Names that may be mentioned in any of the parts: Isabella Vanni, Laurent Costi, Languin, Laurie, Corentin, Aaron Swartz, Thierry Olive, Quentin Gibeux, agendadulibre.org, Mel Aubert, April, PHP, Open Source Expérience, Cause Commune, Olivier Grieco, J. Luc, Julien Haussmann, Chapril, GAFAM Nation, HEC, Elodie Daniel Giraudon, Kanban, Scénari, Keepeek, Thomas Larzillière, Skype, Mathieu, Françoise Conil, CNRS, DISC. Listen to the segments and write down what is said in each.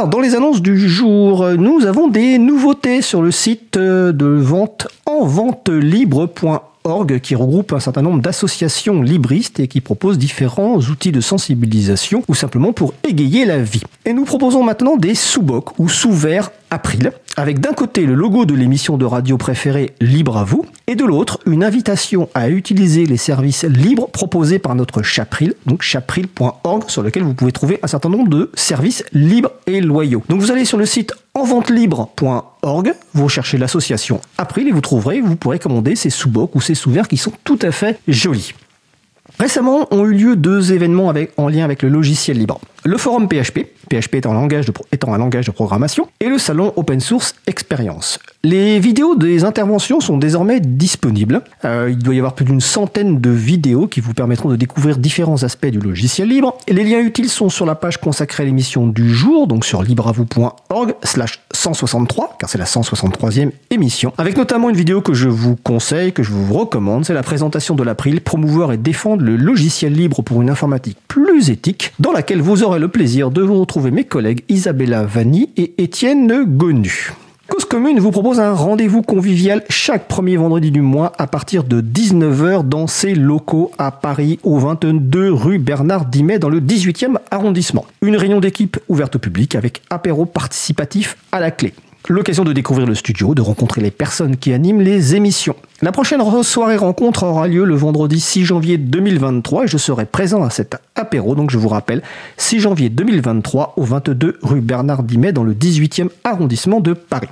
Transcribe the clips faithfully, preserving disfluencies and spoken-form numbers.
Alors, dans les annonces du jour, nous avons des nouveautés sur le site de vente en vente libre point org qui regroupe un certain nombre d'associations libristes et qui propose différents outils de sensibilisation ou simplement pour égayer la vie. Et nous proposons maintenant des sous-bocs ou sous-verts April, avec d'un côté le logo de l'émission de radio préférée Libre à vous, et de l'autre une invitation à utiliser les services libres proposés par notre Chapril, donc chapril point org, sur lequel vous pouvez trouver un certain nombre de services libres et loyaux. Donc vous allez sur le site en vente libre point org, vous recherchez l'association April et vous trouverez, vous pourrez commander ces sous-bocs ou ces sous-verts qui sont tout à fait jolis. Récemment ont eu lieu deux événements avec, en lien avec le logiciel libre. Le forum P H P, P H P étant un langage de, étant un langage de programmation, et le salon Open Source Expérience. Les vidéos des interventions sont désormais disponibles. Euh, il doit y avoir plus d'une centaine de vidéos qui vous permettront de découvrir différents aspects du logiciel libre. Et les liens utiles sont sur la page consacrée à l'émission du jour, donc sur libravou point org slash cent soixante-trois, car c'est la cent soixante-troisième émission, avec notamment une vidéo que je vous conseille, que je vous recommande, c'est la présentation de l'April, promouvoir et défendre le logiciel libre pour une informatique plus éthique, dans laquelle vous aurez le plaisir de vous retrouver mes collègues Isabella Vanni et Étienne Gonnu. Cause Commune vous propose un rendez-vous convivial chaque premier vendredi du mois à partir de dix-neuf heures dans ses locaux à Paris au vingt-deux rue Bernard Dimet dans le dix-huitième arrondissement. Une réunion d'équipe ouverte au public avec apéro participatif à la clé. L'occasion de découvrir le studio, de rencontrer les personnes qui animent les émissions. La prochaine soirée rencontre aura lieu le vendredi six janvier deux mille vingt-trois et je serai présent à cet apéro, donc je vous rappelle, six janvier deux mille vingt-trois au vingt-deux rue Bernard Dimet dans le dix-huitième arrondissement de Paris.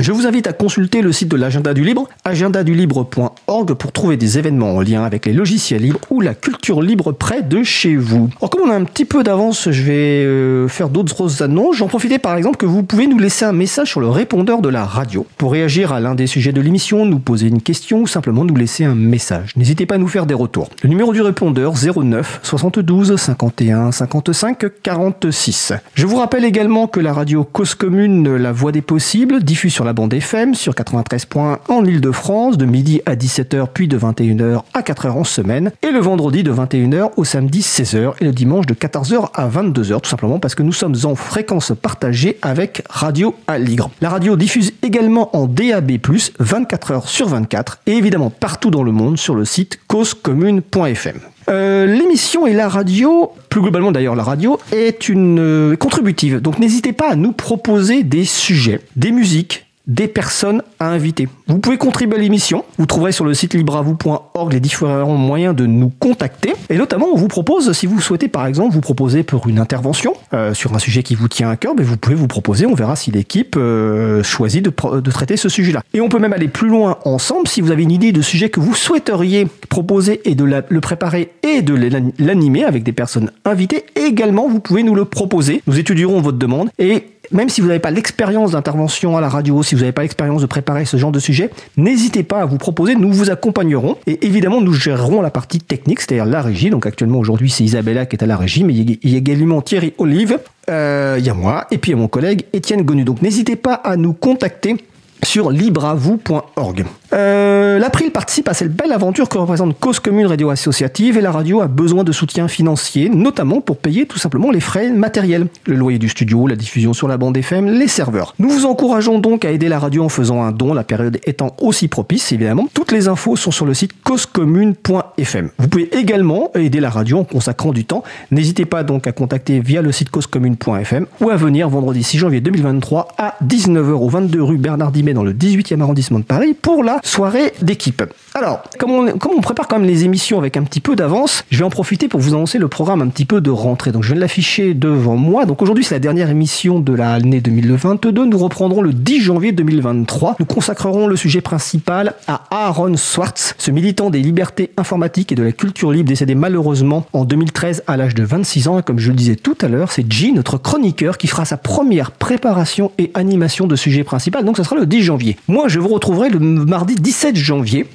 Je vous invite à consulter le site de l'Agenda du Libre, agenda du libre point org, pour trouver des événements en lien avec les logiciels libres ou la culture libre près de chez vous. Alors comme on a un petit peu d'avance, je vais euh, faire d'autres annonces. J'en profite par exemple que vous pouvez nous laisser un message sur le répondeur de la radio pour réagir à l'un des sujets de l'émission, nous poser une question ou simplement nous laisser un message. N'hésitez pas à nous faire des retours. Le numéro du répondeur zéro neuf soixante-douze cinquante et un cinquante-cinq quarante-six. Je vous rappelle également que la radio Cause Commune, la voix des possibles, diffuse sur la bande F M, sur quatre-vingt-treize points un en Ile-de-France, de midi à dix-sept heures, puis de vingt et une heures à quatre heures en semaine, et le vendredi de vingt et une heures au samedi seize heures, et le dimanche de quatorze heures à vingt-deux heures, tout simplement parce que nous sommes en fréquence partagée avec Radio Aligre. La radio diffuse également en D A B plus, vingt-quatre heures sur vingt-quatre, et évidemment partout dans le monde sur le site cause commune point f m. Euh, l'émission et la radio, plus globalement d'ailleurs la radio, est une euh, contributive, donc n'hésitez pas à nous proposer des sujets, des musiques, des personnes à inviter. Vous pouvez contribuer à l'émission. Vous trouverez sur le site libre à vous point org les différents moyens de nous contacter. Et notamment, on vous propose, si vous souhaitez par exemple vous proposer pour une intervention euh, sur un sujet qui vous tient à cœur, mais vous pouvez vous proposer. On verra si l'équipe euh, choisit de, de traiter ce sujet-là. Et on peut même aller plus loin ensemble. Si vous avez une idée de sujet que vous souhaiteriez proposer et de la, le préparer et de l'animer avec des personnes invitées, également vous pouvez nous le proposer. Nous étudierons votre demande et même si vous n'avez pas l'expérience d'intervention à la radio, si vous n'avez pas l'expérience de préparer ce genre de sujet, n'hésitez pas à vous proposer, nous vous accompagnerons et évidemment nous gérerons la partie technique, c'est-à-dire la régie. Donc actuellement aujourd'hui c'est Isabella qui est à la régie, mais il y a également Thierry Olive, euh, il y a moi et puis il y a mon collègue Étienne Gonnu. Donc n'hésitez pas à nous contacter sur libre à vous point org. Euh, L'April participe à cette belle aventure que représente Cause Commune Radio Associative et la radio a besoin de soutien financier, notamment pour payer tout simplement les frais matériels, le loyer du studio, la diffusion sur la bande F M, les serveurs. Nous vous encourageons donc à aider la radio en faisant un don, la période étant aussi propice évidemment. Toutes les infos sont sur le site cause commune point f m. Vous pouvez également aider la radio en consacrant du temps. N'hésitez pas donc à contacter via le site cause commune point f m ou à venir vendredi six janvier deux mille vingt-trois à dix-neuf heures au vingt-deux rue Bernard Dimet dans le dix-huitième arrondissement de Paris pour la soirée d'équipe. Alors, comme on, comme on prépare quand même les émissions avec un petit peu d'avance, je vais en profiter pour vous annoncer le programme un petit peu de rentrée. Donc, je viens de l'afficher devant moi. Donc, aujourd'hui, c'est la dernière émission de l'année deux mille vingt-deux. Nous reprendrons le dix janvier deux mille vingt-trois. Nous consacrerons le sujet principal à Aaron Swartz, ce militant des libertés informatiques et de la culture libre décédé malheureusement en deux mille treize à l'âge de vingt-six ans. Et comme je le disais tout à l'heure, c'est J, notre chroniqueur, qui fera sa première préparation et animation de sujet principal. Donc, ça sera le dix janvier. Moi, je vous retrouverai le mardi dix-sept janvier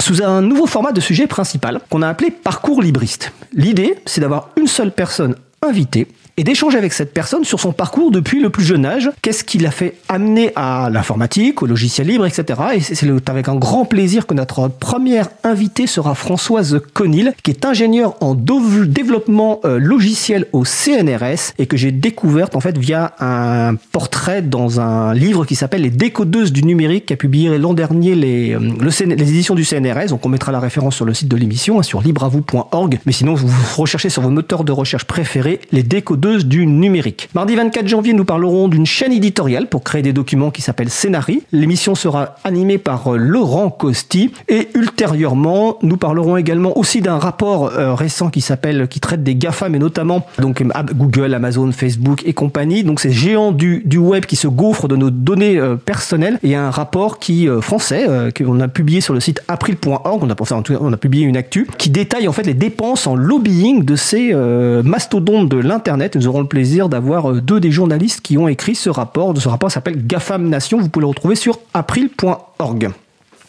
sous un nouveau format de sujet principal qu'on a appelé Parcours Libriste. L'idée, c'est d'avoir une seule personne invitée et d'échanger avec cette personne sur son parcours depuis le plus jeune âge. Qu'est-ce qui l'a fait amener à l'informatique, au logiciel libre, et cetera. Et c'est avec un grand plaisir que notre première invitée sera Françoise Conil, qui est ingénieure en développement logiciel au C N R S et que j'ai découverte en fait via un portrait dans un livre qui s'appelle « Les décodeuses du numérique » qui a publié l'an dernier les, le, les éditions du C N R S. Donc on mettra la référence sur le site de l'émission, sur libre à vous point org. Mais sinon, vous recherchez sur vos moteurs de recherche préférés « Les décodeuses du numérique ». Mardi vingt-quatre janvier, nous parlerons d'une chaîne éditoriale pour créer des documents qui s'appelle Scénari. L'émission sera animée par Laurent Costi et ultérieurement, nous parlerons également aussi d'un rapport euh, récent qui s'appelle, qui traite des GAFAM et notamment donc Google, Amazon, Facebook et compagnie. Donc ces géants du, du web qui se gaufrent de nos données euh, personnelles, et un rapport qui euh, français euh, qu'on a publié sur le site april point org, on a, enfin, on a publié une actu qui détaille en fait les dépenses en lobbying de ces euh, mastodontes de l'internet. Nous aurons le plaisir d'avoir euh, deux des journalistes qui ont écrit ce rapport. Ce rapport s'appelle GAFAM Nation. Vous pouvez le retrouver sur april point org.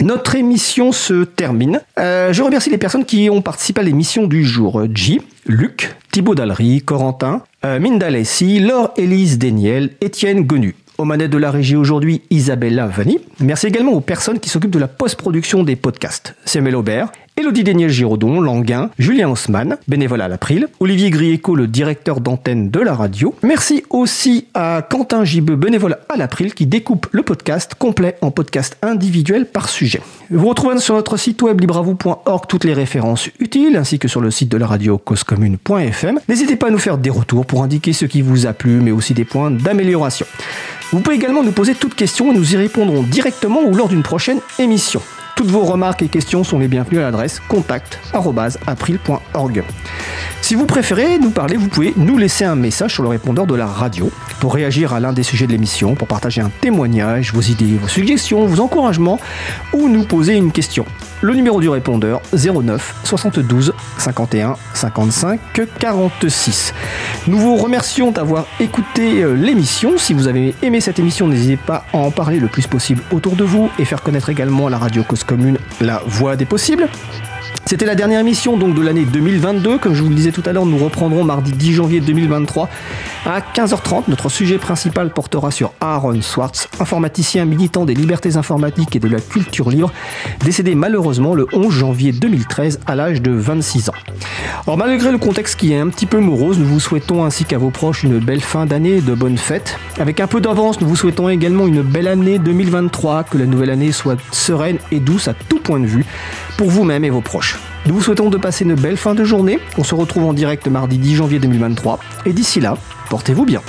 Notre émission se termine. Euh, je remercie les personnes qui ont participé à l'émission du jour. J. Luc, Thibaut Dalry, Corentin, euh, Mindalessi, Laure-Élise Daniel, Étienne Gonnu. Aux manettes de la régie aujourd'hui, Isabella Vanni. Merci également aux personnes qui s'occupent de la post-production des podcasts. C'est Mel Aubert, Elodie Daniel Giraudon, Languin, Julien Haussmann, bénévole à l'April, Olivier Grieco, le directeur d'antenne de la radio. Merci aussi à Quentin Gibeux, bénévole à l'April, qui découpe le podcast complet en podcasts individuels par sujet. Vous retrouvez sur notre site web libre à vous point org toutes les références utiles, ainsi que sur le site de la radio cause commune point f m. N'hésitez pas à nous faire des retours pour indiquer ce qui vous a plu, mais aussi des points d'amélioration. Vous pouvez également nous poser toutes questions et nous y répondrons directement ou lors d'une prochaine émission. Toutes vos remarques et questions sont les bienvenues à l'adresse contact arobase april point org. Si vous préférez nous parler, vous pouvez nous laisser un message sur le répondeur de la radio pour réagir à l'un des sujets de l'émission, pour partager un témoignage, vos idées, vos suggestions, vos encouragements ou nous poser une question. Le numéro du répondeur zéro neuf soixante-douze cinquante et un cinquante-cinq quarante-six. Nous vous remercions d'avoir écouté l'émission. Si vous avez aimé cette émission, n'hésitez pas à en parler le plus possible autour de vous et faire connaître également la radio Cause Commune, la voix des possibles. C'était la dernière émission donc de l'année deux mille vingt-deux. Comme je vous le disais tout à l'heure, nous reprendrons mardi dix janvier deux mille vingt-trois à quinze heures trente. Notre sujet principal portera sur Aaron Swartz, informaticien militant des libertés informatiques et de la culture libre, décédé malheureusement le onze janvier deux mille treize à l'âge de vingt-six ans. Alors malgré le contexte qui est un petit peu morose, nous vous souhaitons ainsi qu'à vos proches une belle fin d'année et de bonnes fêtes. Avec un peu d'avance, nous vous souhaitons également une belle année deux mille vingt-trois, que la nouvelle année soit sereine et douce à tout point de vue pour vous-même et vos proches. Nous vous souhaitons de passer une belle fin de journée. On se retrouve en direct mardi dix janvier deux mille vingt-trois. Et d'ici là, portez-vous bien.